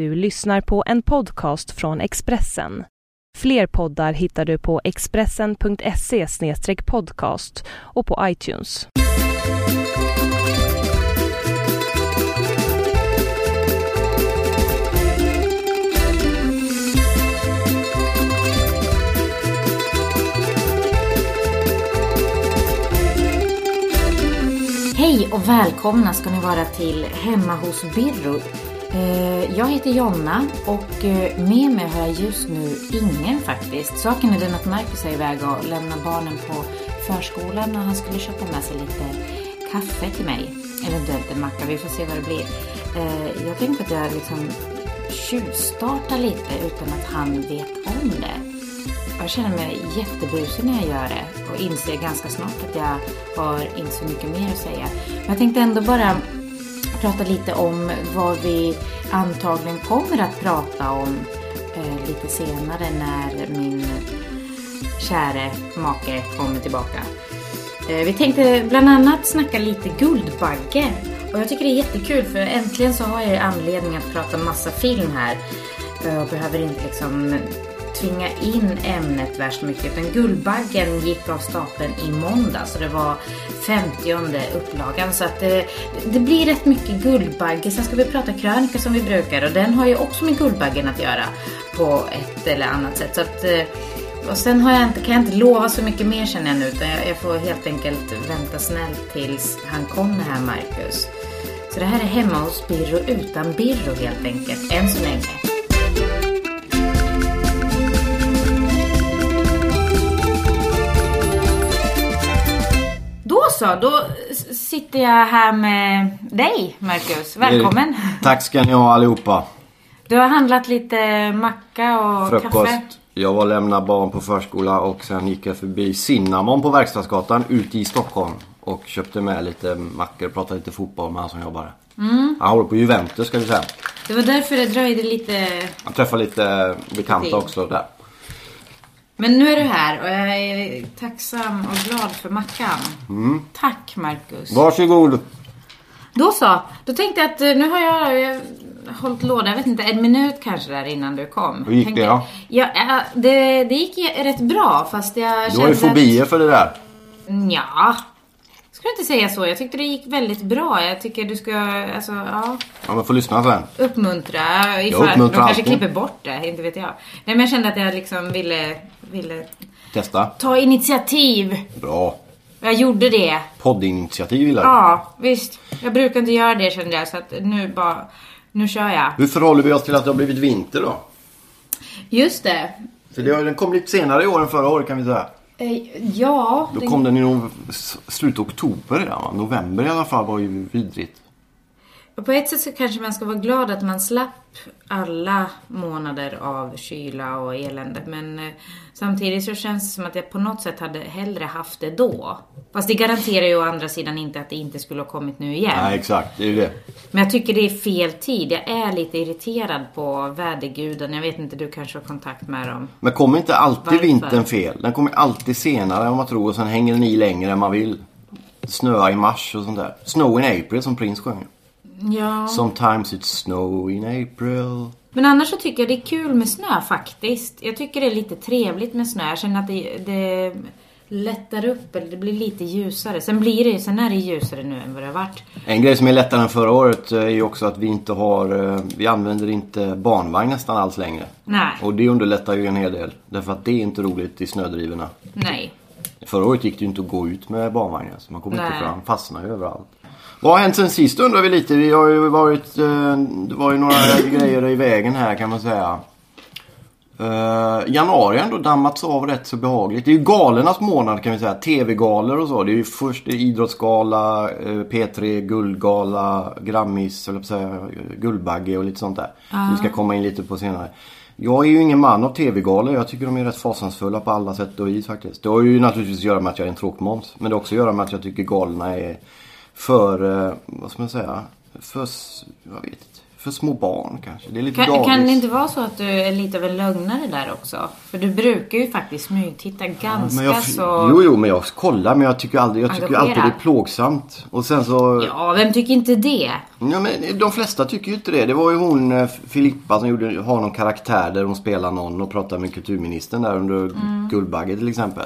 du lyssnar på en podcast från Expressen. Fler poddar hittar du på expressen.se/podcast och på iTunes. Hej och välkomna ska ni vara till Hemma hos Biro. Jag heter Jonna och med mig har jag just nu ingen faktiskt. Saken är den att Marcus är iväg och lämnar barnen på förskolan och han skulle köpa med sig lite kaffe till mig. Eventuellt en macka, vi får se vad det blir. Jag tänkte att jag liksom tjuvstartar lite utan att han vet om det. Jag känner mig jättebusig när jag gör det och inser ganska snart att jag har inte så mycket mer att säga. Men jag tänkte ändå bara prata lite om vad vi antagligen kommer att prata om lite senare när min käre make kommer tillbaka. Vi tänkte bland annat snacka lite Guldbaggen och jag tycker det är jättekul för äntligen så har jag anledning att prata massa film här. Jag behöver inte liksom tvinga in ämnet värst mycket, utan Guldbaggen gick av stapeln i måndag, så det var 50:e upplagan, så att det blir rätt mycket Guldbaggen. Sen ska vi prata krönika som vi brukar, och den har ju också med Guldbaggen att göra på ett eller annat sätt, så att, och sen har jag inte, kan jag inte lova så mycket mer känner jag nu, utan jag får helt enkelt vänta snällt tills han kommer här, Marcus. Så det här är Hemma hos Biro utan Biro helt enkelt, än så länge. Så, då sitter jag här med dig, Marcus. Välkommen. Tack ska ni ha allihopa. Du har handlat lite macka och frukost, kaffe. Jag var lämna barn på förskola och sen gick jag förbi Cinnamon på Verkstadsgatan ute i Stockholm och köpte med lite mackor och pratade lite fotboll med han som jobbar. Han håller på Juventus ska vi säga. Det var därför det dröjde lite. Jag träffade lite bekanta också där. Men nu är du här och jag är tacksam och glad för mackan. Tack Marcus. Varsågod. Då så, då tänkte jag att nu har jag hållit låda, jag vet inte, en minut kanske där innan du kom. Hur gick tänkte, det då? Ja, det gick rätt bra fast jag. Du har ju fobier för det där. Ja. Skulle inte säga så, jag tyckte det gick väldigt bra. Jag tycker du ska, alltså, ja. Ja, man får lyssna sen. Uppmuntra, de kanske klipper bort det, inte vet jag. Nej, men jag kände att jag liksom ville testa. Ta initiativ. Bra. Jag gjorde det. Poddinitiativ gillar du. Ja, visst. Jag brukar inte göra det kände jag, så att nu kör jag. Hur förhåller vi oss till att det har blivit vinter då? Just det. För den kom lite senare i år än förra året kan vi säga. Ja. Då kom den i slutet av oktober redan, va? November i alla fall var ju vidrigt. Och på ett sätt så kanske man ska vara glad att man slapp alla månader av kyla och elände. Men samtidigt så känns det som att jag på något sätt hade hellre haft det då. Fast det garanterar ju å andra sidan inte att det inte skulle ha kommit nu igen. Nej, exakt. Det är ju det. Men jag tycker det är fel tid. Jag är lite irriterad på väderguden. Jag vet inte, du kanske har kontakt med dem. Men kommer inte alltid vintern fel? Den kommer alltid senare än man tror och sen hänger den i längre än man vill. Snöa i mars och sånt där. Snow in April som Prince sjöng. Ja. Sometimes it's snow in April. Men annars så tycker jag det är kul med snö faktiskt. Jag tycker det är lite trevligt med snö. Jag känner att det lättar upp, eller det blir lite ljusare. Sen är det ljusare nu än vad det har varit. En grej som är lättare än förra året är ju också att vi använder inte barnvagn nästan alls längre. Nej. Och det underlättar ju en hel del, därför att det är inte roligt i snödrivorna. Nej. Förra året gick det ju inte att gå ut med barnvagnar, så man kommer inte fram, fastnar ju överallt. Vad har hänt sen sist undrar vi lite. Vi har ju det var ju några grejer i vägen här kan man säga. Januari ändå dammats av rätt så behagligt. Det är ju galernas månad kan vi säga. TV-galor och så. Det är ju först idrottsgala, P3 guldgala, Grammis, eller säga Guldbagge och lite sånt där. Vi ska komma in lite på senare. Jag är ju ingen man av TV-galor. Jag tycker de är rätt fasansfulla på alla sätt och vis faktiskt. Det har ju naturligtvis att göra med att jag är en tråkmåns, men det har också att göra med att jag tycker galerna är för, vad ska man säga, för, jag vet inte, för små barn kanske. Det är lite kan det inte vara så att du är lite av en lögnare där också? För du brukar ju faktiskt smygtitta ganska så... Jo, men jag kollar, men jag tycker alltid det är plågsamt. Och sen så... Ja, vem tycker inte det? Ja, men de flesta tycker ju inte det. Det var ju hon, Filippa, som har någon karaktär där hon spelar någon och pratar med kulturministern där under Guldbaggen till exempel.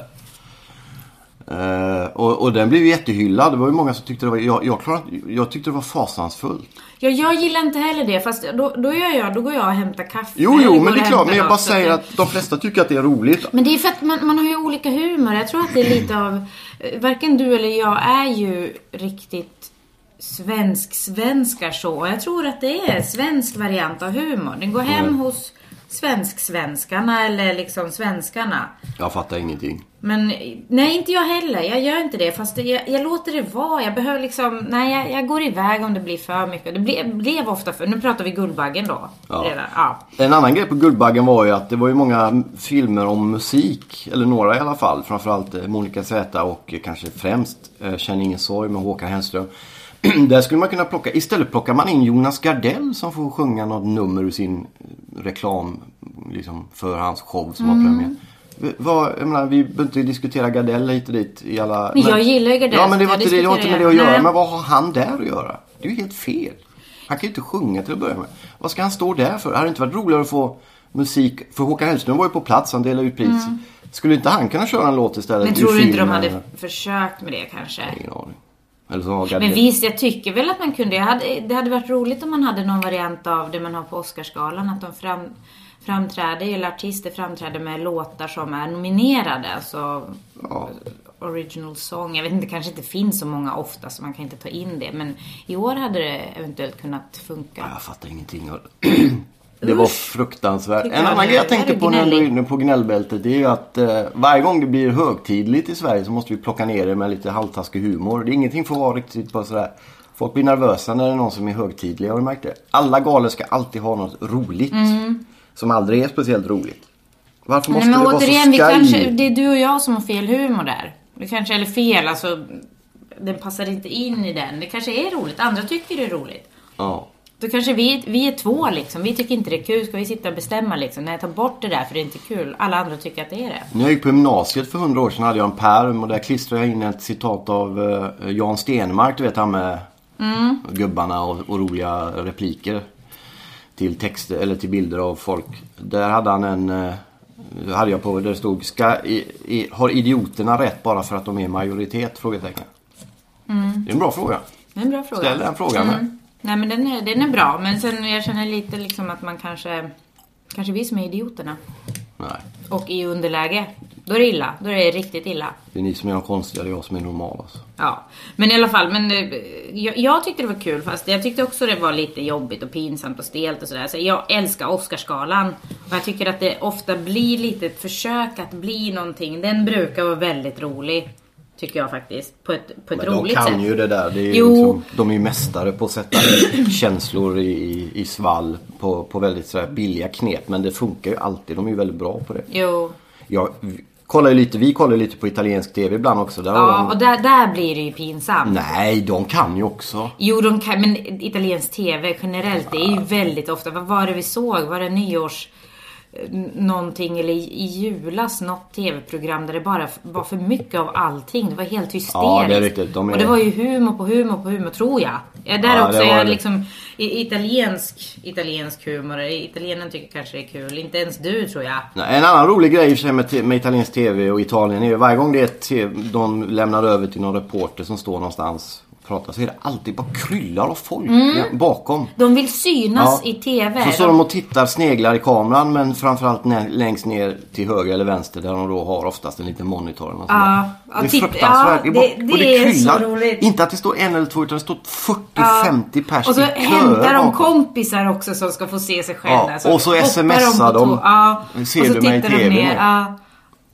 Och den blev ju jättehyllad. Det var ju många som tyckte det var jag tyckte det var fasansfullt. Ja, jag gillar inte heller det. Fast då går jag och hämtar kaffe. Jo, men det är klart. Men jag bara säger att de flesta tycker att det är roligt. Men det är för att man har ju olika humor. Jag tror att det är lite av... Varken du eller jag är ju riktigt svenskar så. Jag tror att det är svensk variant av humor. Den går hem hos svenskarna eller liksom svenskarna. Jag fattar ingenting. Men nej, inte jag heller. Jag gör inte det. Fast jag låter det vara. Jag behöver liksom... Nej, jag går iväg om det blir för mycket. Det blev ofta för... Nu pratar vi Guldbaggen då. Ja. Ja. En annan grej på Guldbaggen var ju att det var ju många filmer om musik. Eller några i alla fall. Framförallt Monica Zetterlund och kanske främst Känn ingen sorg med Håkan Hellström. Där skulle man kunna plocka... Istället plockar man in Jonas Gardell som får sjunga något nummer ur sin reklam liksom för hans show som har premiär. Jag menar, vi behöver inte diskutera Gardell hit och dit i alla... Men jag gillar ju Gardell. Ja, men det har inte med det att göra. Nej. Men vad har han där att göra? Det är ju helt fel. Han kan ju inte sjunga till att börja med. Vad ska han stå där för? Det hade inte varit roligare att få musik... För Håkan Hellström var ju på plats, han delade ut pris. Mm. Skulle inte han kunna köra en låt istället? Men tror du inte de hade försökt med det kanske? Ingen aning. Men visst, jag tycker väl att man kunde... Det hade varit roligt om man hade någon variant av det man har på Oscarsgalan. Att de artister framträder med låtar som är nominerade. Alltså original song. Jag vet inte, kanske inte finns så många ofta så man kan inte ta in det. Men i år hade det eventuellt kunnat funka. Jag fattar ingenting. Det var fruktansvärt. En annan grej jag tänkte på när du är inne på gnällbältet, det är ju att varje gång det blir högtidligt i Sverige så måste vi plocka ner det med lite halvtaskig humor. Det är ingenting för att vara riktigt på sådär. Folk blir nervösa när det är någon som är högtidlig, har du märkt det? Alla galor ska alltid ha något roligt som aldrig är speciellt roligt. Varför måste det vara återigen, så det är du och jag som har fel humor där. Det kanske är fel, alltså den passar inte in i den. Det kanske är roligt, andra tycker det är roligt. Ja. Då kanske vi är två liksom. Vi tycker inte det är kul. Ska vi sitta och bestämma liksom? Nej, ta bort det där för det är inte kul. Alla andra tycker att det är det. När jag gick på gymnasiet för 100 år sedan hade jag en pärm. Och där klistrade jag in ett citat av Jan Stenmark. Du vet han med gubbarna och roliga repliker. Till texter eller till bilder av folk. Där hade han hade jag på där det stod har idioterna rätt bara för att de är majoritet? Frågetecken. Det är en bra fråga. Det är en bra fråga. Ställ den frågan här. Nej, men den är bra. Men sen jag känner lite liksom att man kanske vi som är idioterna. Nej. Och i underläge. Då är det illa. Då är det riktigt illa. Det är ni som är konstiga, det är jag som är normal alltså. Ja, men i alla fall. Men jag tyckte det var kul. Fast jag tyckte också det var lite jobbigt och pinsamt och stelt och sådär. Så jag älskar Oscarsgalan. Och jag tycker att det ofta blir lite ett försök att bli någonting. Den brukar vara väldigt rolig. Tycker jag faktiskt, på ett roligt sätt. Men de kan ju det där, det är liksom, de är ju mästare på att sätta känslor i svall på väldigt sådär billiga knep. Men det funkar ju alltid, de är ju väldigt bra på det. Jo. Vi kollar lite på italiensk tv ibland också. Där blir det ju pinsamt. Nej, de kan ju också. Jo, de kan, men italiensk tv generellt, det är ju väldigt ofta. Vad var det vi såg? Var det nyårs... någonting eller i julas något tv-program där det bara var för mycket av allting. Det var helt hysteriskt. Ja, det är riktigt. Och det var ju humor på humor tror jag. Liksom italiensk humor. Italienaren tycker kanske det är kul. Inte ens du tror jag. Nej, en annan rolig grej för med italiensk tv och Italien är ju varje gång det är de lämnar över till någon reporter som står någonstans prata så är det alltid bara kryllar av folk bakom. De vill synas i tv. Så står de och tittar, sneglar i kameran men framförallt längst ner till höger eller vänster där de då har oftast en liten monitor eller något sånt. Det är fruktansvärt. Det är så roligt. Inte att det står en eller två utan det står 40-50 pers i kö. Och så hämtar de kompisar också som ska få se sig själva. Ja. Och så smsar de. Ser du mig i tv?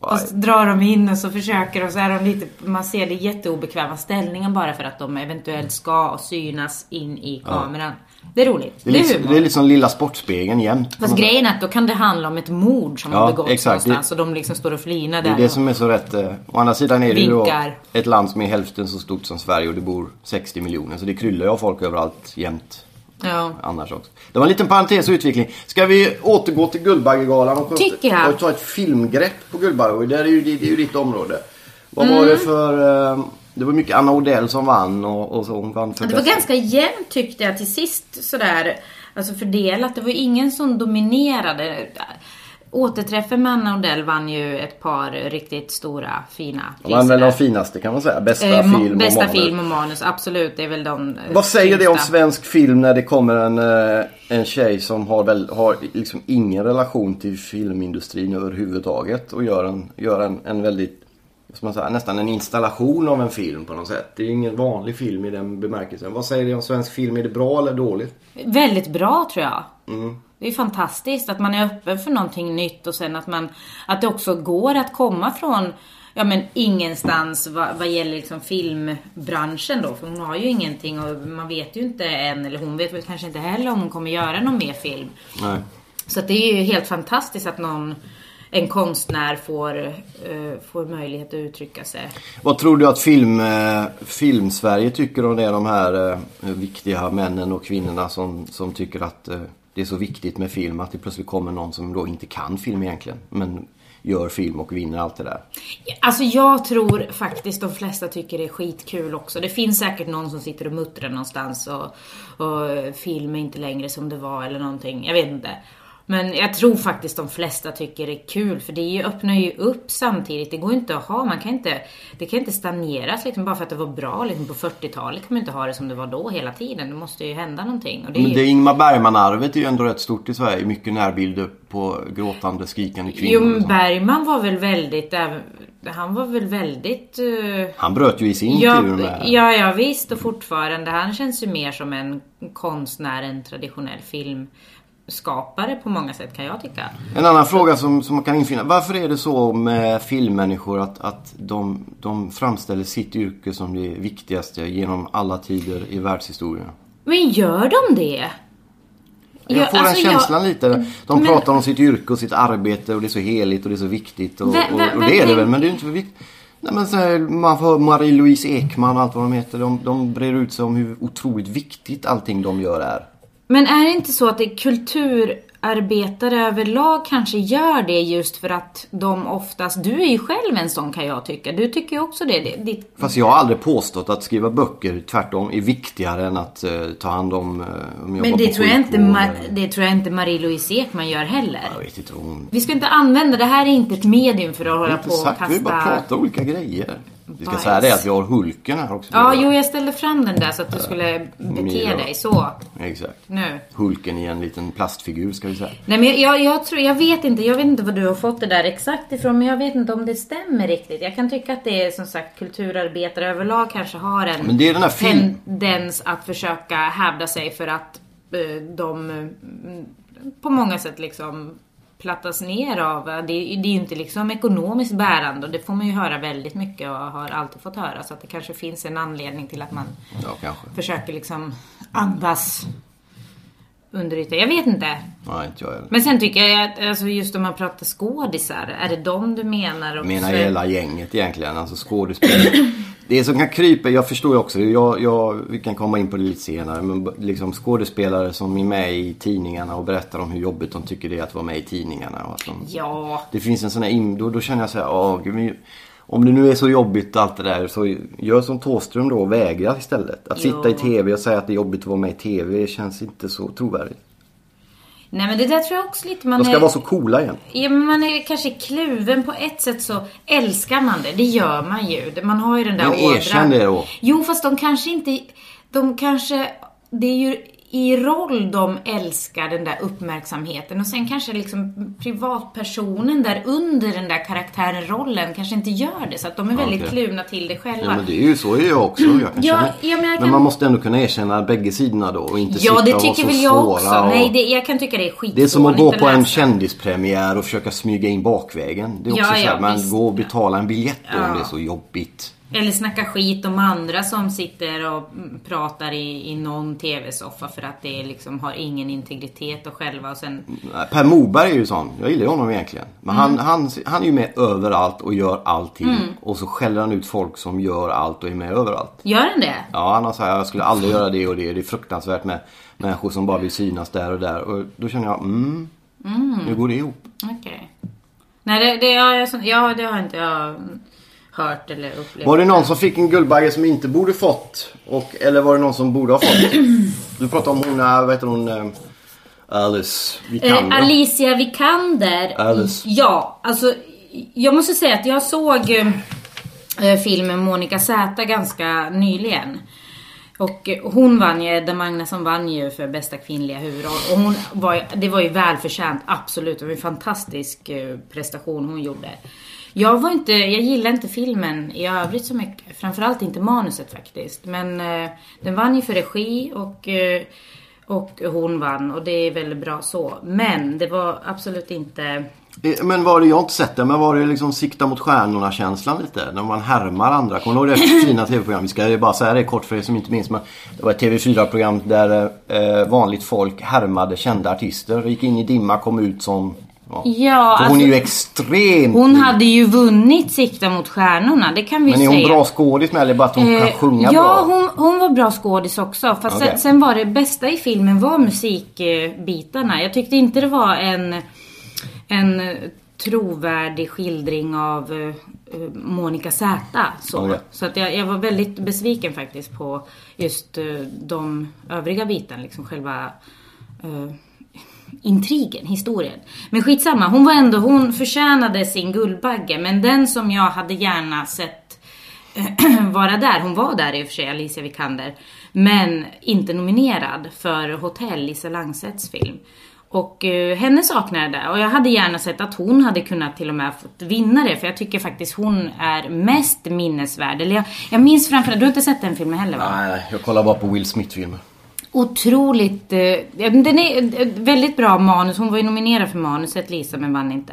Och så drar de in och så försöker och så är de lite, man ser det jätteobekväma ställningen bara för att de eventuellt ska synas in i kameran. Det är roligt. Det är liksom lilla sportspegeln jämt. Fast grejen är att då kan det handla om ett mord som har begått någonstans och de liksom står och flinar där. Det är det som är så rätt. Å andra sidan är det ju ett land som är hälften så stort som Sverige och det bor 60 miljoner. Så det kryllar ju av folk överallt jämt. ja. Annars också. Det var en liten parentes och utveckling. Ska vi återgå till Guldbaggegalan och ta ett filmgrepp på Guldbaggen? Det är ju ditt område. Vad var det för... Det var mycket Anna Odell som vann och så hon vann för det bästa. Var ganska jämnt tyckte jag till sist sådär, alltså fördelat. Det var ingen som dominerade. Återträffen med Anna Odell vann ju ett par riktigt stora fina priser. Vann väl de finaste kan man säga, bästa film och manus, absolut, det är väl de. Vad säger det om svensk film när det kommer en tjej som har liksom ingen relation till filmindustrin överhuvudtaget och gör en väldigt, som man säger, nästan en installation av en film på något sätt. Det är ju ingen vanlig film i den bemärkelsen. Vad säger du om svensk film? Är det bra eller dåligt? Väldigt bra tror jag. Mm. Det är fantastiskt att man är öppen för någonting nytt och sen att det också går att komma från ingenstans vad gäller liksom filmbranschen då. För hon har ju ingenting och man vet ju inte än, eller hon vet kanske inte heller om hon kommer göra någon mer film. Nej. Så att det är ju helt fantastiskt att en konstnär får möjlighet att uttrycka sig. Vad tror du att Filmsverige tycker om det, de här viktiga männen och kvinnorna som tycker att det är så viktigt med film, att det plötsligt kommer någon som då inte kan film egentligen men gör film och vinner allt det där? Alltså jag tror faktiskt de flesta tycker det är skitkul också. Det finns säkert någon som sitter och muttrar någonstans och film är inte längre som det var eller någonting, jag vet inte. Men jag tror faktiskt de flesta tycker det är kul, för det öppnar ju upp samtidigt. Det går inte att ha, det kan inte stagneras liksom, bara för att det var bra liksom, på 40-talet kan man inte ha det som det var då hela tiden. Det måste ju hända någonting. Och det Ingmar Bergman-arvet är ju ändå rätt stort i Sverige. Mycket närbilder på gråtande, skrikande kvinnor. Jo, men Bergman var väl väldigt... Han var väl väldigt... Han bröt ju i sin intervju med... Ja, visst. Och fortfarande, han känns ju mer som en konstnär, en traditionell film... skapare på många sätt kan jag tycka. En annan fråga som man kan infinna. Varför är det så med filmmänniskor att de framställer sitt yrke som det viktigaste genom alla tider i världshistorien? Men gör de det? Jag får den känslan lite. De pratar om sitt yrke och sitt arbete och det är så heligt och det är så viktigt och det är det väl, men det är inte så viktigt. Nej, men så här, man får Marie-Louise Ekman och allt vad de heter. De brer ut sig om hur otroligt viktigt allting de gör är. Men är det inte så att det kulturarbetare överlag kanske gör det just för att de oftast... Du är ju själv en sån kan jag tycka. Du tycker ju också det. Fast jag har aldrig påstått att skriva böcker tvärtom är viktigare än att ta hand om... Men det tror jag inte Marie-Louise Ekman gör heller. Jag vet inte hon... Vi ska inte använda... Det här är inte ett medium för att hålla på och kasta... Vi bara pratar olika grejer. Vi ska säga det att vi har Hulken här också. Ja, jag ställde fram den där så att du skulle bete dig så. Exakt. Nu. Hulken i en liten plastfigur ska vi säga. Nej, men jag vet inte vad du har fått det där exakt ifrån, men jag vet inte om det stämmer riktigt. Jag kan tycka att det är som sagt kulturarbetare överlag kanske har en tendens att försöka hävda sig för att de på många sätt liksom plattas ner av, det är ju inte liksom ekonomiskt bärande och det får man ju höra väldigt mycket och har alltid fått höra, så att det kanske finns en anledning till att man försöker liksom andas under ytan. Jag vet inte. Nej, inte jag heller. Men sen tycker jag att alltså just om man pratar skådisar, är det dem du menar? Jag menar hela gänget egentligen, alltså skådespelare. Det som kan krypa, jag förstår ju också, vi kan komma in på det lite senare, men liksom skådespelare som är med i tidningarna och berättar om hur jobbigt de tycker det är att vara med i tidningarna. Och att det finns en sån här, då känner jag så här, om det nu är så jobbigt allt det där, så gör som Tåström då och vägra istället. Att sitta i tv och säga att det är jobbigt att vara med i tv känns inte så trovärdigt. Nej, men det där tror jag också lite man vara så coola igen. Ja, men man är kanske kluven på ett sätt, så älskar man det gör man ju. Man har ju den där ådran. Erkänn det då. Jo, fast det är ju i roll de älskar den där uppmärksamheten, och sen kanske liksom privatpersonen där under den där karaktären, rollen, kanske inte gör det, så att de är väldigt kluvna till det själva. Ja, men det är ju så jag också. Men man måste ändå kunna erkänna bägge sidorna då och inte sitta och vara så svåra. Nej, jag kan tycka det är skitsvårt. Det är som att gå på en kändispremiär och försöka smyga in bakvägen. Det är också så här, man går och betalar en biljett om det är så jobbigt. Eller snacka skit om andra som sitter och pratar i någon tv-soffa för att det liksom har ingen integritet och själva och sen... Per Moberg är ju sån, jag gillar honom egentligen. Men han är ju med överallt och gör allting. Och så skäller han ut folk som gör allt och är med överallt. Gör han det? Ja, han har sagt jag skulle aldrig göra det och det. Det är fruktansvärt med människor som bara vill synas där och där. Och då känner jag, nu går det ihop. Okej. Nej, det har inte jag... hört eller upplevt. Var det någon som fick en guldbagge som inte borde fått? Eller var det någon som borde ha fått? Du pratade om hon, vad heter hon? Alicia Vikander. Alice. Ja, alltså jag måste säga att jag såg filmen Monica Zetterlund ganska nyligen. Och hon vann ju, Edda Magnusson vann ju för bästa kvinnliga huvudroll. Och hon var, det var ju välförtjänt, absolut. Det var en fantastisk prestation hon gjorde. Jag gillade inte filmen i övrigt så mycket. Framförallt inte manuset faktiskt. Men den vann ju för regi och hon vann. Och det är väldigt bra så. Men det var absolut inte... Men var det, jag har inte sett det, men var det liksom sikta mot stjärnorna-känslan lite? När man härmar andra. Kommer du ihåg det fina tv-program? Vi ska ju bara säga det kort för er som inte minns. Men det var ett TV4-program där vanligt folk härmade kända artister. Gick in i dimma, kom ut som... Ja, alltså, hon är ju extremt... Hon hade ju vunnit sikta mot stjärnorna, det kan vi säga. Men är hon bra skådis med, eller bara att hon kan sjunga bra? Ja, hon var bra skådis också. Fast okay. sen var det bästa i filmen var musikbitarna. Jag tyckte inte det var en trovärdig skildring av Monica Zäta. Så, okay. Så att jag var väldigt besviken faktiskt på just de övriga bitarna. Liksom själva... intrigen, historien. Men skitsamma, hon förtjänade sin guldbagge, men den som jag hade gärna sett vara där, hon var där i och för sig, Alicia Vikander, men inte nominerad för Hotell i Selangsets film. Och henne saknade det, och jag hade gärna sett att hon hade kunnat till och med fått vinna det, för jag tycker faktiskt hon är mest minnesvärd. Eller jag minns framförallt, du har inte sett den filmen heller va? Nej, jag kollar bara på Will Smith-filmer. Otroligt, den är väldigt bra manus, hon var ju nominerad för manuset Lisa men vann inte.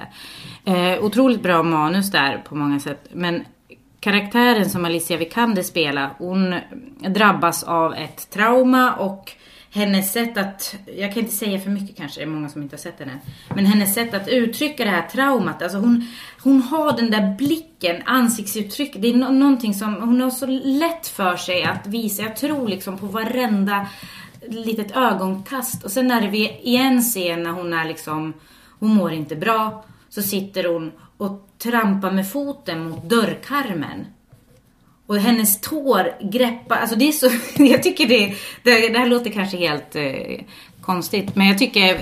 Otroligt bra manus där på många sätt, men karaktären som Alicia Vikander spelar, hon drabbas av ett trauma och hennes sätt att, jag kan inte säga för mycket kanske, det är många som inte har sett henne, men hennes sätt att uttrycka det här traumat, alltså hon har den där blicken, ansiktsuttryck, det är någonting som hon har så lätt för sig att visa, jag tror liksom på varenda litet ögonkast. Och sen när vi igen ser när hon är liksom, hon mår inte bra, så sitter hon och trampar med foten mot dörrkarmen och hennes tår greppar, alltså det är så, jag tycker det här låter kanske helt konstigt, men jag tycker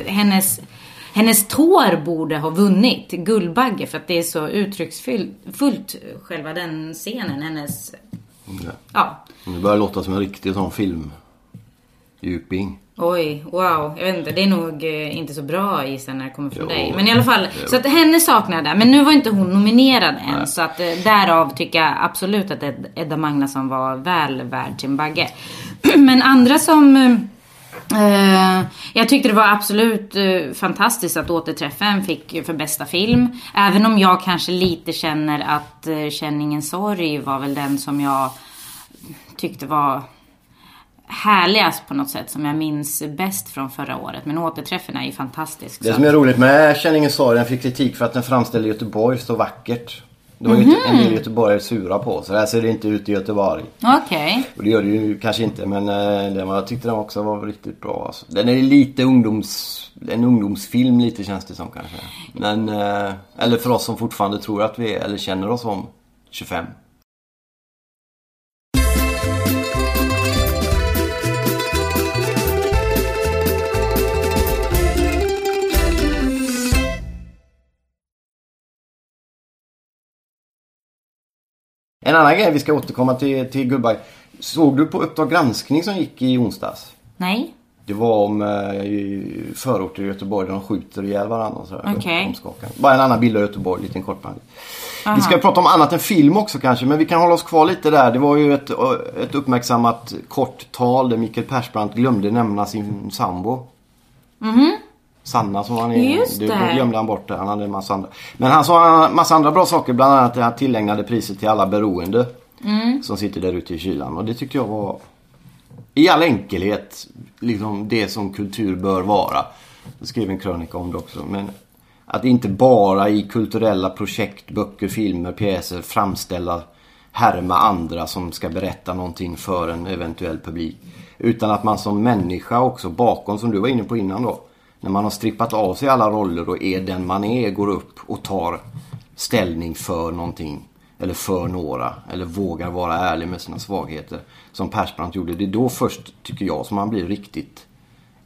hennes tår borde ha vunnit guldbagge för att det är så uttrycksfullt själva den scenen, hennes ja. Det börjar låta som en riktig sån film. Djuping. Oj, wow. Jag vet inte, det är nog inte så bra i sen när det kommer från dig. Men i alla fall, så att henne saknade det. Men nu var inte hon nominerad än. Nej. Så att därav tycker jag absolut att Edda Magnusson var väl värd sin bagge. Men andra som... jag tyckte det var absolut fantastiskt att Återträffen fick för bästa film. Även om jag kanske lite känner att Känningen sorg var väl den som jag tyckte var... härligast på något sätt, som jag minns bäst från förra året, men Återträffen är ju fantastisk. Det som är roligt med Känningen sorg, den fick kritik för att den framställde Göteborg så vackert. Det var ju en del göteborgare sura på, så det här ser det inte ut i Göteborg. Okej. Och det gör det ju kanske inte, men jag tyckte den också var riktigt bra alltså. Den är lite en ungdomsfilm lite känns det som kanske. Men, eller för oss som fortfarande tror att vi är, eller känner oss som 25. En annan grej, vi ska återkomma till Guldbaggen. Såg du på Uppdrag granskning som gick i onsdags? Nej. Det var om förorter i Göteborg där de skjuter ihjäl varandra och sådär. Okej. Okay. Bara en annan bild av Göteborg, lite en kort band. Vi ska prata om annat än film också kanske, men vi kan hålla oss kvar lite där. Det var ju ett uppmärksammat kort tal där Mikael Persbrandt glömde nämna sin sambo. Sanna som han är. Just det. Då glömde han bort det. Han hade en massa andra. Men han sa en massa andra bra saker. Bland annat att han tillägnade priset till alla beroende. som sitter där ute i kylan. Och det tyckte jag var i all enkelhet liksom det som kultur bör vara. Jag skrev en krönika om det också, men att inte bara i kulturella projekt, böcker, filmer, pjäser framställa, härma andra som ska berätta någonting för en eventuell publik, utan att man som människa också bakom, som du var inne på innan då, när man har strippat av sig alla roller och är den man är, går upp och tar ställning för någonting eller för några, eller vågar vara ärlig med sina svagheter som Persbrandt gjorde. Det är då först, tycker jag, som man blir riktigt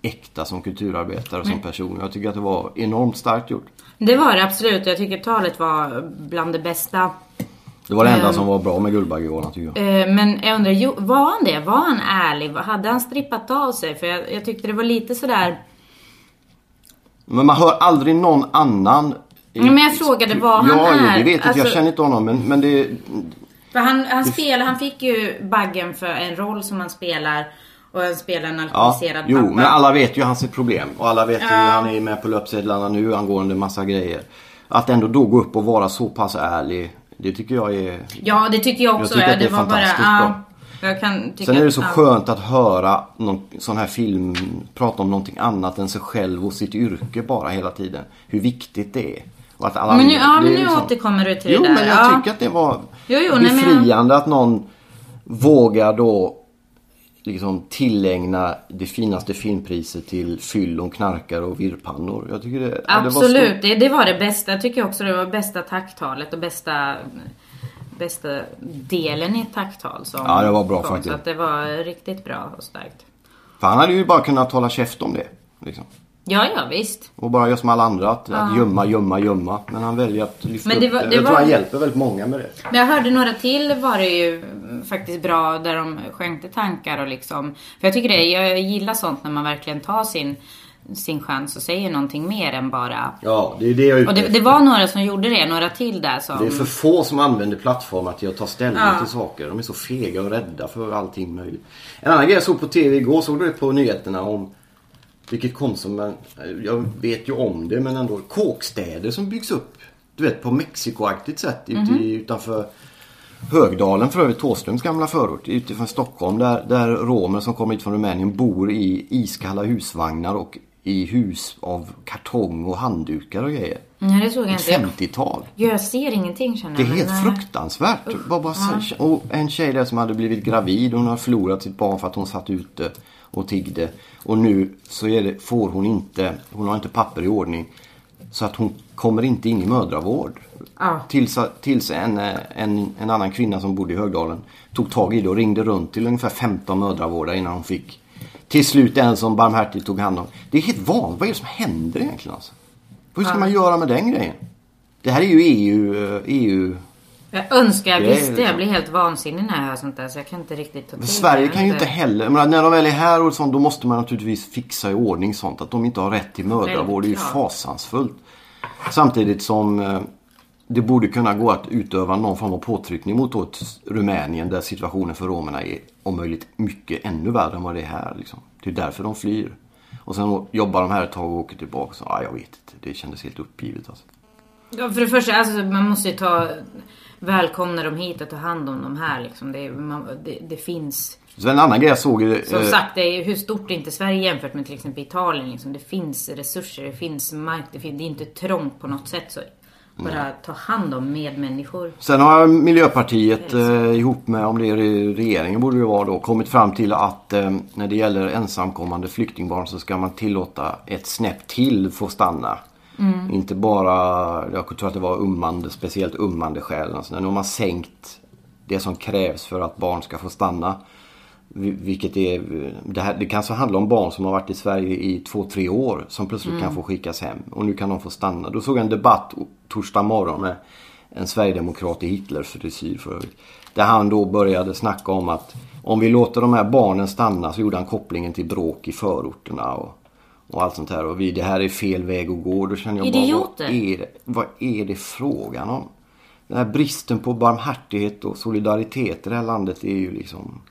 äkta som kulturarbetare och som person. Jag tycker att det var enormt starkt gjort. Det var det absolut. Jag tycker talet var bland det bästa. Det var det enda som var bra med Guldbaggen, tycker jag. Men jag undrar, var han det? Var han ärlig? Hade han strippat av sig? För jag tyckte det var lite sådär... Men man hör aldrig någon annan... Men jag frågade vad han är. Det vet inte, alltså, jag känner inte honom, men det... För han fick ju baggen för en roll som han spelar, och han spelar en alkoholiserad pappa. Jo, men alla vet ju hans problem, och alla vet ju hur han är med på löpsedlarna nu angående massa grejer. Att ändå då gå upp och vara så pass ärlig, det tycker jag är... Ja, det tycker jag också. Jag tycker att det var fantastiskt bra. Sen är det så skönt att höra någon sån här film prata om någonting annat än sig själv och sitt yrke bara hela tiden. Hur viktigt det är. Och att alla men nu liksom... återkommer du till det där. Jo, men jag tycker att det var befriande att någon vågar då liksom tillägna det finaste filmpriset till fyllon, knarkar och virrpannor. Jag tycker det, absolut, det var, det var det bästa. Jag tycker också det var bästa tacktalet och bästa delen i ett tacktal som det var bra faktiskt. Så att det var riktigt bra och starkt. För han hade ju bara kunnat hålla käft om det liksom. Ja, visst. Och bara göra som alla andra, att gömma. Men han väljer att lyfta upp det. Jag tror han hjälper väldigt många med det. Men jag hörde några till var det ju faktiskt bra, där de skänkte tankar och liksom. För jag tycker det, jag gillar sånt när man verkligen tar sin chans och säger någonting mer än bara... Ja, det är det jag... Och det var några som gjorde det, några till där som... Det är för få som använder plattformar till att ta ställning till saker. De är så fega och rädda för allting möjligt. En annan grej jag såg på tv igår, såg du det på nyheterna om... Vilket kom som, jag vet ju om det, men ändå kåkstäder som byggs upp, du vet, på Mexikoaktigt sätt, utanför Högdalen, för övrigt Tåströms gamla förort, utifrån Stockholm, där romer som kommer hit från Rumänien bor i iskalla husvagnar och i hus av kartong och handdukar och grejer. Nej, det såg jag inte. 50-tal. Jag ser ingenting, känner jag. Det är helt fruktansvärt. Och en tjej där som hade blivit gravid, hon har förlorat sitt barn för att hon satt ute och tiggde. Och nu så får hon inte, hon har inte papper i ordning, så att hon kommer inte in i mödravård. Tills en annan kvinna som bodde i Högdalen tog tag i det och ringde runt till ungefär 15 mödravårdare innan hon fick till slut en som barmhärtigt tog hand om. Det är helt vanligt. Vad är det som händer egentligen? Alltså? Hur ska man göra med den grejen? Det här är ju EU. Jag önskar jag visste, jag blir helt vansinnig när jag hör sånt där, så jag kan inte riktigt ta till. Sverige kan ju inte heller, men när de väl är här och sånt, då måste man naturligtvis fixa i ordning sånt, att de inte har rätt till mödravård. Det är ju fasansfullt. Samtidigt som det borde kunna gå att utöva någon form av påtryckning mot Rumänien, där situationen för romerna är om möjligt mycket ännu värre än vad det är här liksom. Det är därför de flyr. Och sen jobbar de här ett tag och åker tillbaka. Så, jag vet inte, det kändes helt uppgivet alltså. Ja, för det första, alltså, man måste ju välkomna dem hit och ta hand om dem här liksom. Det finns. Så en annan grej jag såg som sagt, det är hur stort är inte Sverige jämfört med till exempel Italien liksom. Det finns resurser, det finns mark, det är inte trångt på något sätt, så bara ta hand om medmänniskor. Sen har Miljöpartiet ihop med, om det är regeringen borde det vara då, kommit fram till att när det gäller ensamkommande flyktingbarn så ska man tillåta ett snäpp till få stanna. Inte bara, jag tror att det var speciellt ummande skäl. Alltså, nu har man sänkt det som krävs för att barn ska få stanna. Vilket är, det kan så handla om barn som har varit i Sverige i 2-3 år som plötsligt kan få skickas hem. Och nu kan de få stanna. Då såg jag en debatt torsdag morgon med en sverigedemokrat i Hitlers frisyr för övrigt. Där han då började snacka om att om vi låter de här barnen stanna, så gjorde han kopplingen till bråk i förorterna och allt sånt här. Och det här är fel väg att gå. Då känner jag idioter. Bara, vad är det frågan om? Den här bristen på barmhärtighet och solidaritet i det här landet är ju liksom...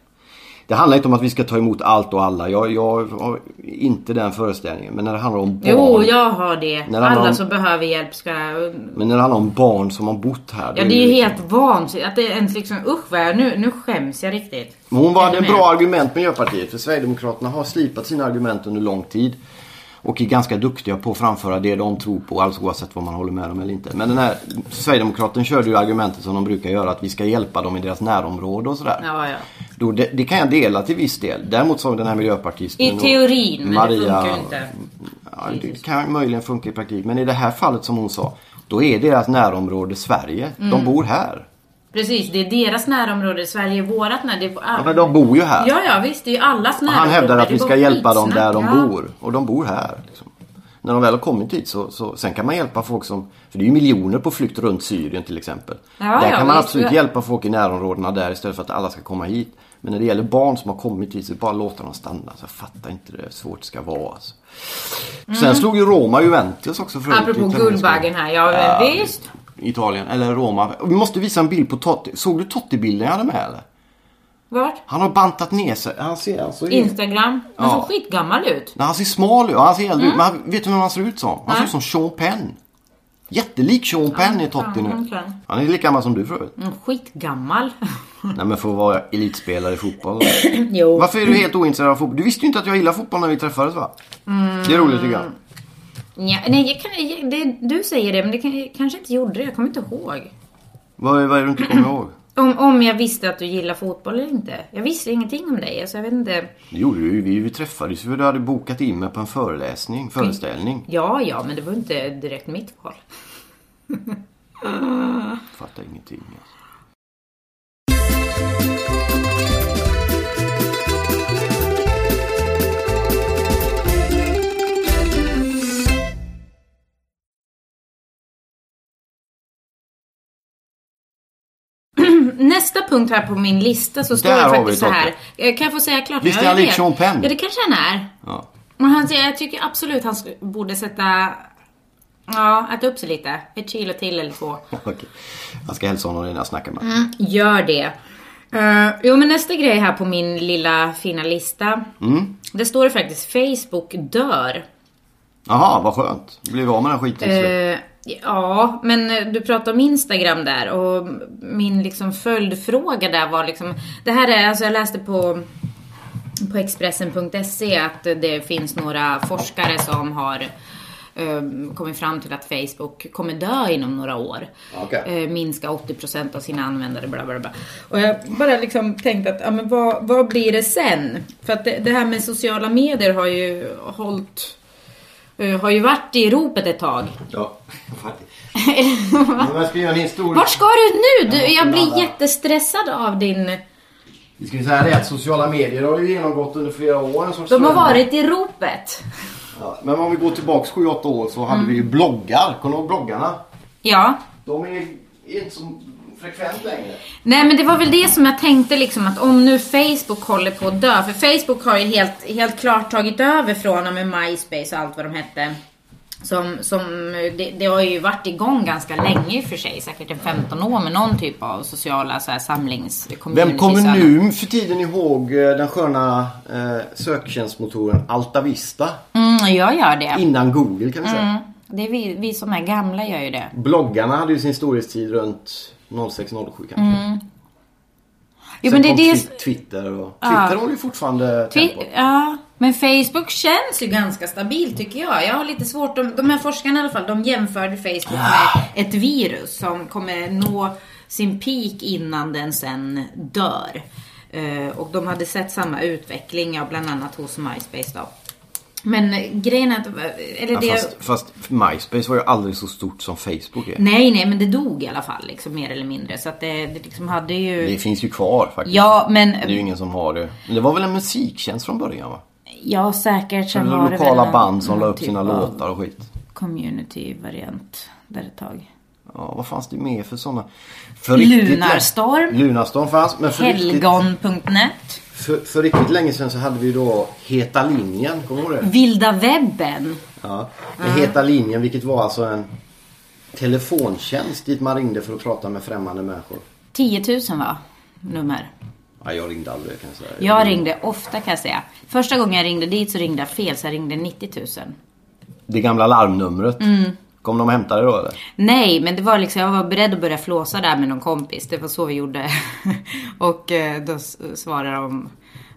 det handlar inte om att vi ska ta emot allt och alla. Jag har inte den föreställningen. Men när det handlar om barn... Jo, jag har det. Alla som behöver hjälp ska... Men när det handlar om barn som har bott här... Ja, det är ju helt vansinnigt. Att det ens liksom... Usch, vad nu skäms jag riktigt. Men hon var en bra argument med Miljöpartiet. För Sverigedemokraterna har slipat sina argument under lång tid. Och är ganska duktiga på att framföra det de tror på, alltså oavsett vad man håller med dem eller inte. Men den här Sverigedemokraten körde ju argumentet som de brukar göra, att vi ska hjälpa dem i deras närområde och sådär. Ja. Då det kan jag dela till viss del. Däremot sa den här miljöpartisten... I teorin, Maria, men det funkar inte. Ja, det kan möjligen funka i praktik. Men i det här fallet som hon sa, då är deras närområde Sverige. Mm. De bor här. Precis, det är deras närområde, Sverige är vårat när det... Ja, men de bor ju här. Ja, visst, det är ju allas närområde. Han hävdar att vi ska hjälpa dem där de bor. Och de bor här. Liksom. När de väl har kommit hit så sen kan man hjälpa folk som... För det är ju miljoner på flykt runt Syrien till exempel. Där kan man absolut hjälpa folk i närområdena där istället för att alla ska komma hit. Men när det gäller barn som har kommit hit så bara låter dem stanna. Så jag fattar inte det svårt det ska vara. Alltså. Mm. Sen slog ju Roma Juventus också förut. Apropå Guldbaggen här, visst... Italien, eller Roma. Vi måste visa en bild på Totti. Såg du Totti-bilden jag hade med, eller? Vart? Han har bantat ner sig. Han ser alltså... Instagram. Han ser skitgammal ut. Nej, han ser smal ut. Han ser äldre ut. Men vet du hur han ser ut som? Han ser ut som Sean Penn. Jättelik Sean Penn i Totti nu. Okay. Han är lika gammal som du förut. Skitgammal. Nej, men för att vara elitspelare i fotboll. Jo. Varför är du helt ointresserad av fotboll? Du visste ju inte att jag gillar fotboll när vi träffades, va? Mm. Det är roligt tycker jag. Ja, nej, du säger det, men det kanske inte gjorde det. Jag kommer inte ihåg. Vad är du inte kommer ihåg? Om jag visste att du gillar fotboll eller inte. Jag visste ingenting om dig, alltså jag vet inte. Jo, vi träffades för du hade bokat in mig på en föreställning. Ja, men det var inte direkt mitt val. Fattar ingenting, alltså. Nästa punkt här på min lista så står det faktiskt så här. Kan jag få säga klart? Visst är han lik Sean Penn? Ja, det kanske han är. Ja. Men jag tycker absolut han borde sätta... Ja, äta upp sig lite. 1 kilo till eller 2. Okej. Jag ska hälsa honom när jag snackar med. Gör det. Jo, men nästa grej här på min lilla fina lista. Mm. Det står det faktiskt Facebook dör. Jaha, vad skönt. Du blev av med den skiten. Ja, men du pratade om Instagram där och min liksom följdfråga där var liksom, det här är, alltså jag läste på Expressen.se att det finns några forskare som har kommit fram till att Facebook kommer dö inom några år. Okay. Minska 80% av sina användare, bla bla bla. Och jag bara liksom tänkte att, ja, men vad blir det sen? För att det här med sociala medier har ju varit i ropet ett tag. Ja, faktiskt. Jag ska göra en historia. Vart ska du nu? Jag blir jättestressad av din... Vi ska säga det att sociala medier har ju genomgått under flera år. De har varit i ropet. Ja, men om vi går tillbaka 7-8 år så hade vi ju bloggar. Kommer du ihåg bloggarna? Ja. De är inte så frekvent längre. Nej, men det var väl det som jag tänkte liksom, att om nu Facebook håller på att dö, för Facebook har ju helt klart tagit över från och med MySpace och allt vad de hette, som det har ju varit igång ganska länge för sig, säkert en 15 år med någon typ av sociala så här samlingskommunitysar. Vem kommer nu för tiden ihåg den sköna söktjänstmotoren Alta Vista? Jag gör det. Innan Google kan vi säga. Det är vi som är gamla gör ju det. Bloggarna hade ju sin storhetstid runt 06-07 kanske. Jo, men det är Twitter och Twitter håller ju fortfarande tempo. Men Facebook känns ju ganska stabil tycker jag. Jag har lite svårt, de här forskarna i alla fall, de jämförde Facebook med ett virus som kommer nå sin peak innan den sen dör. Och de hade sett samma utveckling bland annat hos MySpace då. Men grejen är att... Fast MySpace var ju aldrig så stort som Facebook är. Nej, men det dog i alla fall, liksom, mer eller mindre. Så att det liksom hade ju... Det finns ju kvar faktiskt. Ja, men... Det är ju ingen som har det. Men det var väl en musiktjänst från början, va? Ja, säkert. Sen var det lokala band som la upp typ sina låtar och skit. Community-variant där ett tag. Ja, vad fanns det mer för sådana? För Lunarstorm. Lunarstorm fanns. Men för Helgon.net. För riktigt länge sedan så hade vi då Heta linjen, kommer du ihåg det? Vilda webben. Ja, Heta linjen, vilket var alltså en telefontjänst dit man ringde för att prata med främmande människor. 10 000 nummer. Ja, jag ringde aldrig, kan jag säga. Jag ringde ofta, kan jag säga. Första gången jag ringde dit så ringde jag fel, så jag ringde 90 000. Det gamla larmnumret. Mm. Kom de och hämtade då, eller? Nej, men det var liksom, jag var beredd att börja flåsa där med någon kompis. Det var så vi gjorde. Och då svarade de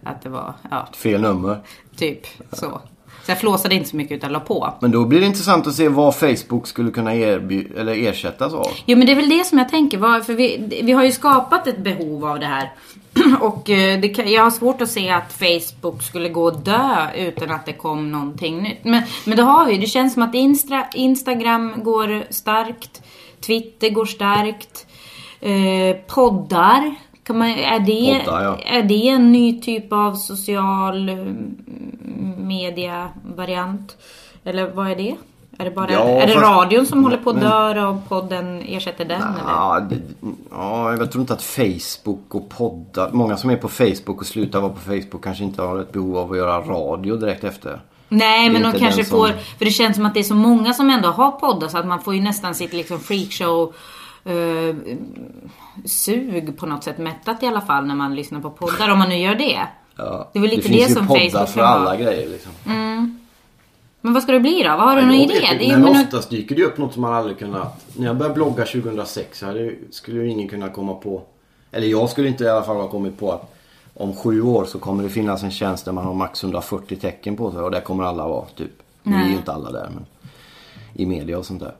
att det var... Ja, fel nummer. Typ, så. Så jag flåsade inte så mycket utan la på. Men då blir det intressant att se vad Facebook skulle kunna ersättas av. Jo, men det är väl det som jag tänker. För vi har ju skapat ett behov av det här. Och jag har svårt att se att Facebook skulle gå och dö utan att det kom någonting nytt. Men det har vi. Det känns som att Instagram går starkt. Twitter går starkt. Poddar. Är det en ny typ av social medievariant? Eller vad är det? Är det, bara, är det radion som håller på att dö och podden ersätter den? Jag tror inte att Facebook och poddar... Många som är på Facebook och slutar vara på Facebook kanske inte har ett behov av att göra radio direkt efter. Nej, men de kanske får... För det känns som att det är så många som ändå har poddar så att man får ju nästan sitt liksom freakshow... sug på något sätt mättat i alla fall när man lyssnar på poddar, om man nu gör det. Ja, det var lite det finns som ju poddar Facebook för alla grejer liksom. Mm. Men vad ska det bli då? Vad har du någon idé? Oftast dyker det upp något som man aldrig kunnat. När jag började blogga 2006 skulle ingen kunna komma på, eller jag skulle inte i alla fall ha kommit på att om 7 år så kommer det finnas en tjänst där man har max 140 tecken på sig och där kommer alla vara typ. Nu är ju inte alla där, men i media och sånt där.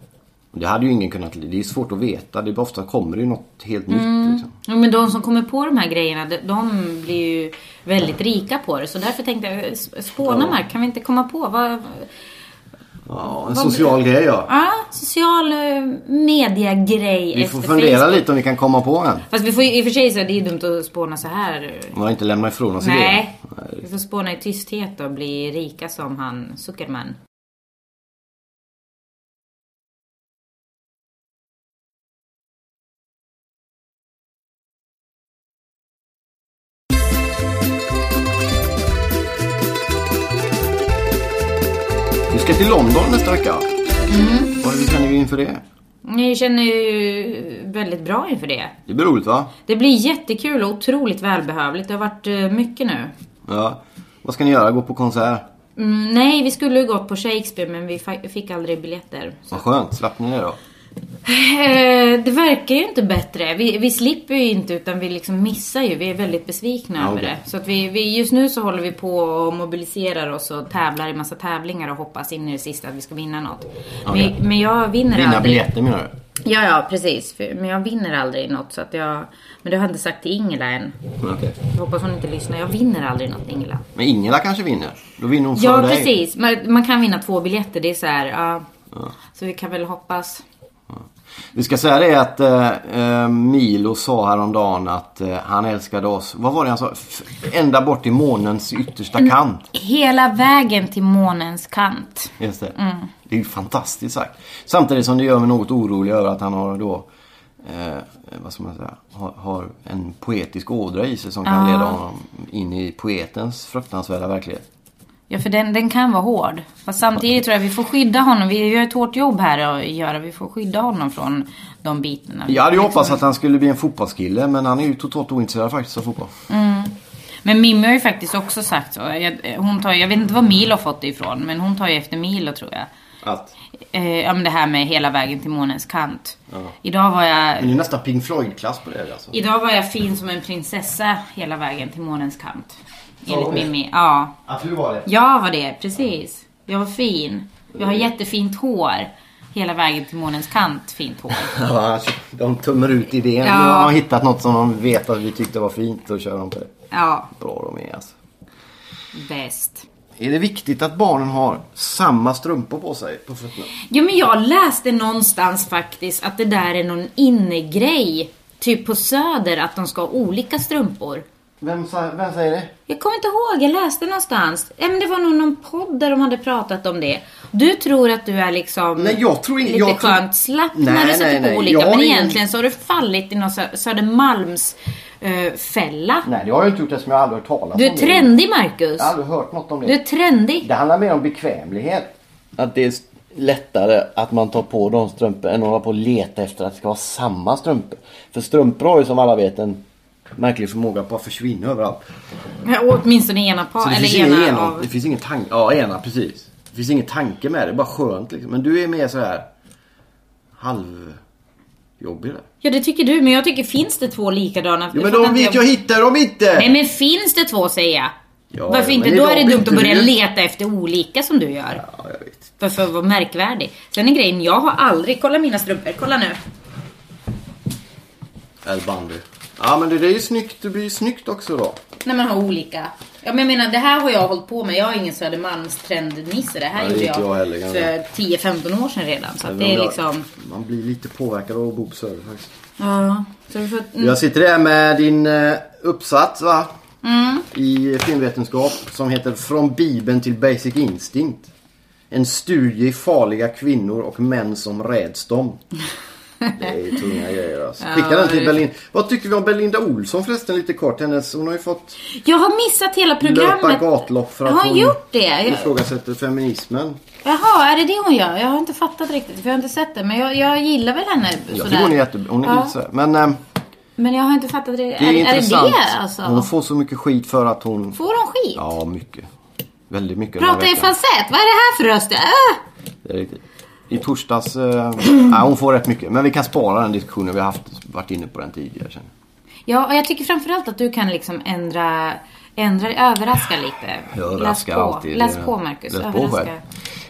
Det hade ju ingen kunnat, det är svårt att veta. Det är ofta kommer det ju något helt nytt liksom. Ja, men de som kommer på de här grejerna, de blir ju väldigt rika på det. Så därför tänkte jag, Skånemark, kan vi inte komma på? Social grej, ja. Ja, social mediegrej. Vi får fundera lite om vi kan komma på den. Fast vi får i och för sig säga, det är dumt att spåna så här. Man har inte lämnat ifrån oss idéer. Vi får spåna i tysthet och bli rika som han Zuckerman. Vi ska till London nästa vecka. Hur känner vi inför det? Jag känner ju väldigt bra inför det. Det blir roligt, va? Det blir jättekul och otroligt välbehövligt. Det har varit mycket nu. Ja. Vad ska ni göra? Gå på konsert? Nej, vi skulle ju gått på Shakespeare, men vi fick aldrig biljetter. Så. Vad skönt. Slapp ni det då? Det verkar ju inte bättre. Vi slipper ju inte, utan vi liksom missar ju. Vi är väldigt besvikna över det. Så att vi just nu så håller vi på och mobiliserar oss och tävlar i massa tävlingar och hoppas in i det sista att vi ska vinna något. Men jag vinner aldrig. Vinna biljetter menar du? Ja, precis. Men jag vinner aldrig något, så att jag... Men det har jag inte sagt till Ingela än. Okay. Jag hoppas hon inte lyssnar. Jag vinner aldrig något, Ingela. Men Ingela kanske vinner. Då vinner hon för dig. Ja, precis. Man kan vinna 2 biljetter. Det är så här, ja. Så vi kan väl hoppas... Vi ska säga det att Milo sa häromdagen att han älskade oss. Vad var det han sa? Ända bort till månens yttersta kant. Hela vägen till månens kant. Just det. Mm. Det är ju fantastiskt sagt. Samtidigt som det gör mig något orolig över att han har då vad ska man säga, har en poetisk ådra i sig som kan leda honom in i poetens fruktansvärda verklighet. Ja, för den kan vara hård. Fast samtidigt tror jag vi får skydda honom. Vi gör ett hårt jobb här att göra. Vi får skydda honom från de bitarna. Jag hade ju hoppats att han skulle bli en fotbollskille. Men han är ju totalt ointresserad faktiskt av fotboll. Mm. Men Mimmi har ju faktiskt också sagt så. Jag vet inte vad Milo har fått det ifrån. Men hon tar ju efter Milo, tror jag. Att? Ja, men det här med hela vägen till månens kant. Ja. Idag var jag... Men det är nästan Pink Floyd-klass på det alltså. Idag var jag fin som en prinsessa hela vägen till månens kant. Enligt Mimmi, ja. Att du var det? Jag var det, precis. Jag var fin. Jag har jättefint hår. Hela vägen till månens kant, fint hår. Ja, de tummar ut idén. Ja. De har hittat något som de vet att vi tyckte var fint och kör dem på det. Ja. Bra de är alltså. Bäst. Är det viktigt att barnen har samma strumpor på sig på fötterna? Jo, men jag läste någonstans faktiskt att det där är någon innegrej. Typ på Söder att de ska ha olika strumpor. Vem säger det? Jag kommer inte ihåg, jag läste någonstans. Men det var nog någon podd där de hade pratat om det. Du tror att du är liksom... Nej, jag tror inte... Lite skönt slapp när du sätter på olika. Men egentligen så har du fallit i någon Södermalms fälla. Nej, det har jag inte gjort det som jag aldrig hört talas om. Du är trendig, Marcus. Jag har aldrig hört något om det. Du är trendig. Det handlar mer om bekvämlighet. Att det är lättare att man tar på de strumpor än att hålla på och leta efter att det ska vara samma strumpor. För strumpor har ju som alla vet en... märklig förmåga på att försvinna överallt. Ja, åtminstone ena par. Det finns ingen tanke. Ja, ena, precis. Det finns ingen tanke med det. Det är bara skönt liksom. Men du är mer så här halvjobbig där. Ja, det tycker du. Men jag tycker, finns det två likadana? Jo, men de vet jag hittar dem inte. Nej, men finns det två, säger jag. Ja, varför inte? Då är det dumt att börja leta efter olika som du gör. Ja, jag vet. För att vara märkvärdig. Sen är grejen, jag har aldrig... Kolla mina strumpor, kolla nu. Elbandy. Ja, men det är ju snyggt. Det blir ju snyggt också då. När man har olika. Ja, men jag menar, det här har jag hållit på med. Jag är ingen Södermalmstrendnisse. Det här gjorde jag för 10-15 år sedan redan. Så det är liksom... Man blir lite påverkad av att bo på Söder faktiskt. Ja. Så vi får... Jag sitter där med din uppsats, va? Mm. I filmvetenskap som heter Från Bibeln till Basic Instinct. En studie i farliga kvinnor och män som räds dem. Det är tunga grejer alltså. Ja, skicka den till Berlin. Vad tycker vi om Belinda Olsson förresten, lite kort? Hon har ju fått... Jag har missat hela programmet. Löpa gatlopp för att hon gjort det. Ifrågasätter feminismen. Jaha, är det det hon gör? Jag har inte fattat riktigt, för jag har inte sett det. Men jag gillar väl henne. Jag tycker hon är jättebra. Men... Men jag har inte fattat det. Är det alltså? Hon får så mycket skit för att hon... Får hon skit? Ja, mycket. Väldigt mycket. Prata i falsett. Vad är det här för röst? Det är riktigt. I torsdags... hon får rätt mycket. Men vi kan spara den diskussionen. Vi har varit inne på den tidigare. Sen. Ja, och jag tycker framförallt att du kan liksom ändra överraska lite. Jag överraskar alltid. Läs på, Marcus. Läs på själv.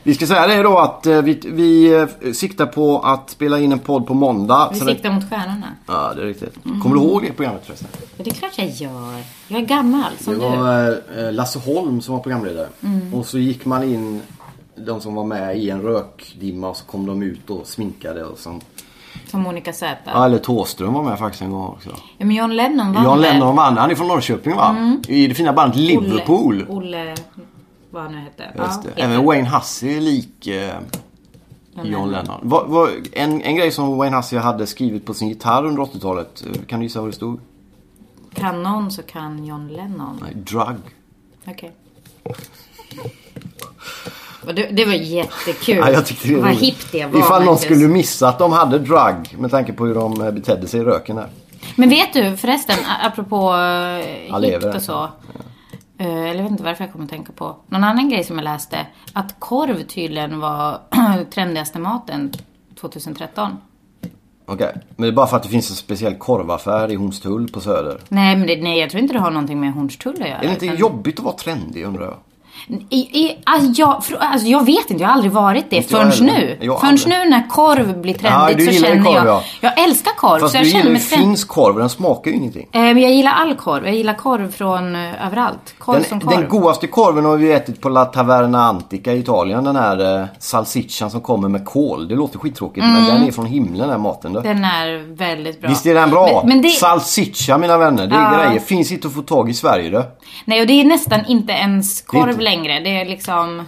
Vi ska säga det då att vi siktar på att spela in en podd på måndag. Vi siktar mot stjärnorna. Ja, det är riktigt. Kommer du ihåg det programmet förresten? Ja, det är klart jag gör. Jag är gammal som du. Det var Lasse Holm som var programledare. Mm. Och så gick man in, de som var med, i en rökdimma och så kom de ut och sminkade och sånt. Som Monica Zetterlund. Ja, eller Tåström var med faktiskt en gång också. Ja, men John Lennon vann. Han är från Norrköping, va? Mm. I det fina bandet Liverpool. Olle. Vad han nu hette. Ja, även Wayne Hussey är lik John Lennon. En grej som Wayne Hussey hade skrivit på sin gitarr under 80-talet. Kan du gissa vad det stod? Kan någon så kan John Lennon. Nej, drug. Okej. Okay. Det var jättekul. Ja, jag tyckte det var hippt det var. Ifall någon skulle missa att de hade drug. Med tanke på hur de betedde sig i röken här. Men vet du förresten, apropå hippt och så. Ja. Eller jag vet inte varför jag kommer att tänka på någon annan grej som jag läste, att korv tydligen var trendigaste maten 2013. Okej, men det är bara för att det finns en speciell korvaffär i Hornstull på Söder. Nej, men jag tror inte det har någonting med Hornstull att göra. Är det inte jobbigt att vara trendig, undrar jag? Jag vet inte, jag har aldrig varit det förrän nu. Förrän nu när korv blir trendigt, så känner korv, jag. Jag älskar korv. Fast så jag känner mig finns korv, den smakar ju ingenting. Men jag gillar all korv. Jag gillar korv från överallt. Den godaste korven har vi ätit på La Taverna Antica i Italien. Den här salsichan som kommer med kål. Det låter skittråkigt, men den är från himlen, den här maten. Då. Den är väldigt bra. Visst är den bra? Men det... Salsiccha, mina vänner, det är grejer. Finns inte att få tag i Sverige då. Nej, och det är nästan inte ens korv inte... längre. Det är liksom...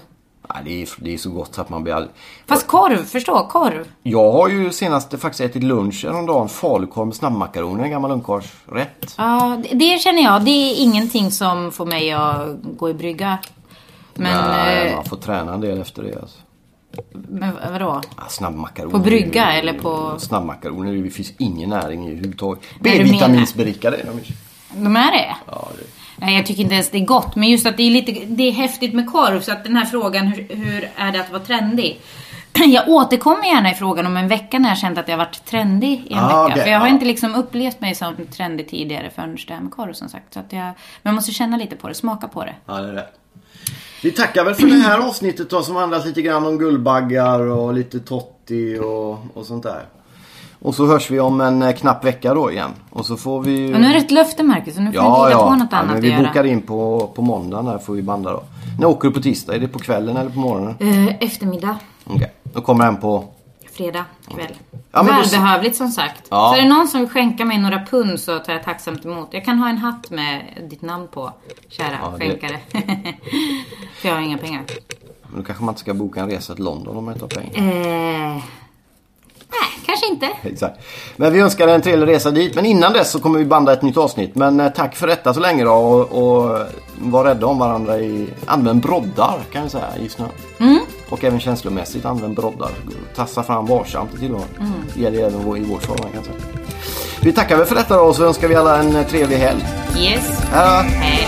Ja, det är så gott att man blir all... Fast korv, förstå, korv. Jag har ju senast faktiskt ätit lunch en dag, en falukorv med snabbmakaroner, en gammal lundkorsrätt. Ja, det känner jag. Det är ingenting som får mig att gå i brygga. Men... Nej, man får träna en del efter det alltså. Men vadå? Ja, snabbmakaroner. På brygga eller på... Snabbmakaroner, det finns ingen näring i huvudtaget. B-vitaminsberikade är de är det? Ja, det är... Nej, jag tycker inte ens det är gott. Men just att det är lite, det är häftigt med korv. Så att den här frågan, hur är det att vara trendig? Jag återkommer gärna i frågan om en vecka när jag känt att jag varit trendig i en vecka. För jag har inte liksom upplevt mig som trendig tidigare förrän det här med korv, som sagt. Så att man måste känna lite på det, smaka på det. Ja, det är det. Vi tackar väl för det här avsnittet då, som handlas lite grann om guldbaggar och lite Totti och sånt där. Och så hörs vi om en knapp vecka då igen. Och så får vi... Och nu är det ett löfte, Marcus, så nu får vi hitta på något annat men vi att göra. Vi bokar in på måndag, när får vi banda då. När åker du på tisdag? Är det på kvällen eller på morgonen? Eftermiddag. Okej. Då kommer den på... Fredag kväll. Ja, välbehövligt som sagt. Ja. Så är det någon som skänker mig några pund så tar jag tacksamt emot. Jag kan ha en hatt med ditt namn på, kära skänkare. För jag har inga pengar. Men då kanske man inte ska boka en resa till London om man inte har pengar. Nej, kanske inte. Exakt. Men vi önskar en trevlig resa dit. Men innan dess så kommer vi banda ett nytt avsnitt. Men tack för detta så länge då. Och var rädda om varandra. Använd broddar, kan jag säga, i snö. Och även känslomässigt använd broddar. Tassa fram varsamt i tillvaron. Det gäller även i vårt förhållande, kan jag säga. Vi tackar väl för detta då, så önskar vi alla en trevlig helg. Yes. Hej.